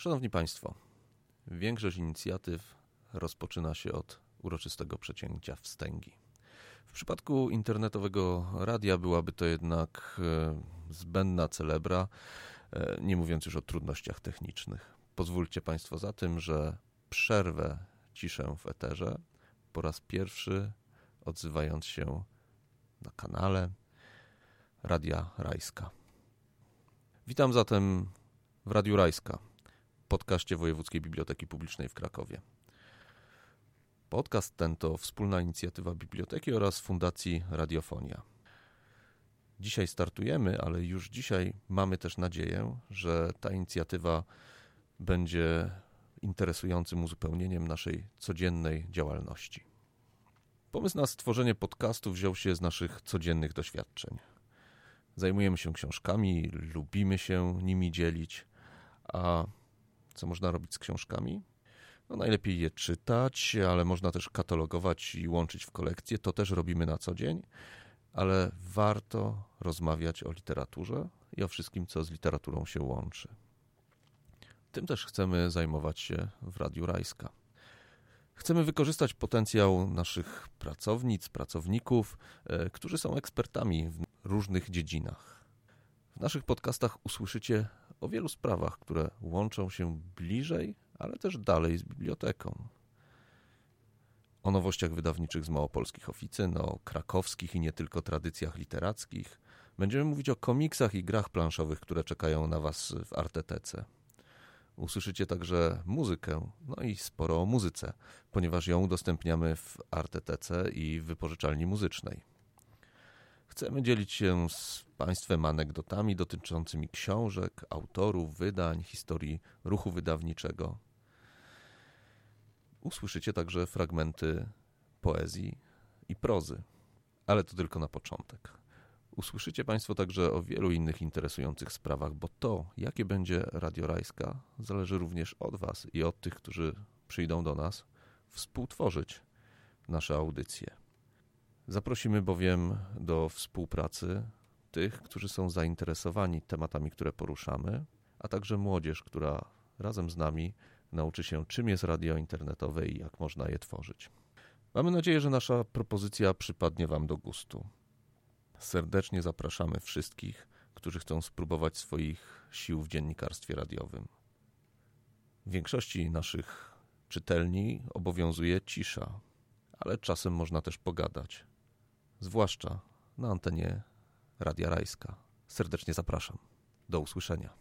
Szanowni Państwo, większość inicjatyw rozpoczyna się od uroczystego przecięcia wstęgi. W przypadku internetowego radia byłaby to jednak zbędna celebra, nie mówiąc już o trudnościach technicznych. Pozwólcie Państwo zatem, że przerwę ciszę w eterze po raz pierwszy odzywając się na kanale Radia Rajska. Witam zatem w Radiu Rajska, podcaście Wojewódzkiej Biblioteki Publicznej w Krakowie. Podcast ten to wspólna inicjatywa Biblioteki oraz Fundacji Radiofonia. Dzisiaj startujemy, ale już dzisiaj mamy też nadzieję, że ta inicjatywa będzie interesującym uzupełnieniem naszej codziennej działalności. Pomysł na stworzenie podcastu wziął się z naszych codziennych doświadczeń. Zajmujemy się książkami, lubimy się nimi dzielić. A co można robić z książkami? No najlepiej je czytać, ale można też katalogować i łączyć w kolekcje. To też robimy na co dzień, ale warto rozmawiać o literaturze i o wszystkim, co z literaturą się łączy. Tym też chcemy zajmować się w Radiu Rajska. Chcemy wykorzystać potencjał naszych pracownic, pracowników, którzy są ekspertami w różnych dziedzinach. W naszych podcastach usłyszycie o wielu sprawach, które łączą się bliżej, ale też dalej z biblioteką. O nowościach wydawniczych z małopolskich oficyn, o krakowskich i nie tylko tradycjach literackich. Będziemy mówić o komiksach i grach planszowych, które czekają na Was w Artetece. Usłyszycie także muzykę, no i sporo o muzyce, ponieważ ją udostępniamy w Artetece i w wypożyczalni muzycznej. Chcemy dzielić się z Państwem anegdotami dotyczącymi książek, autorów, wydań, historii ruchu wydawniczego. Usłyszycie także fragmenty poezji i prozy, ale to tylko na początek. Usłyszycie Państwo także o wielu innych interesujących sprawach, bo to, jakie będzie Radio Rajska, zależy również od Was i od tych, którzy przyjdą do nas współtworzyć nasze audycje. Zaprosimy bowiem do współpracy tych, którzy są zainteresowani tematami, które poruszamy, a także młodzież, która razem z nami nauczy się, czym jest radio internetowe i jak można je tworzyć. Mamy nadzieję, że nasza propozycja przypadnie Wam do gustu. Serdecznie zapraszamy wszystkich, którzy chcą spróbować swoich sił w dziennikarstwie radiowym. W większości naszych czytelni obowiązuje cisza, ale czasem można też pogadać, zwłaszcza na antenie Radia Rajska. Serdecznie zapraszam. Do usłyszenia.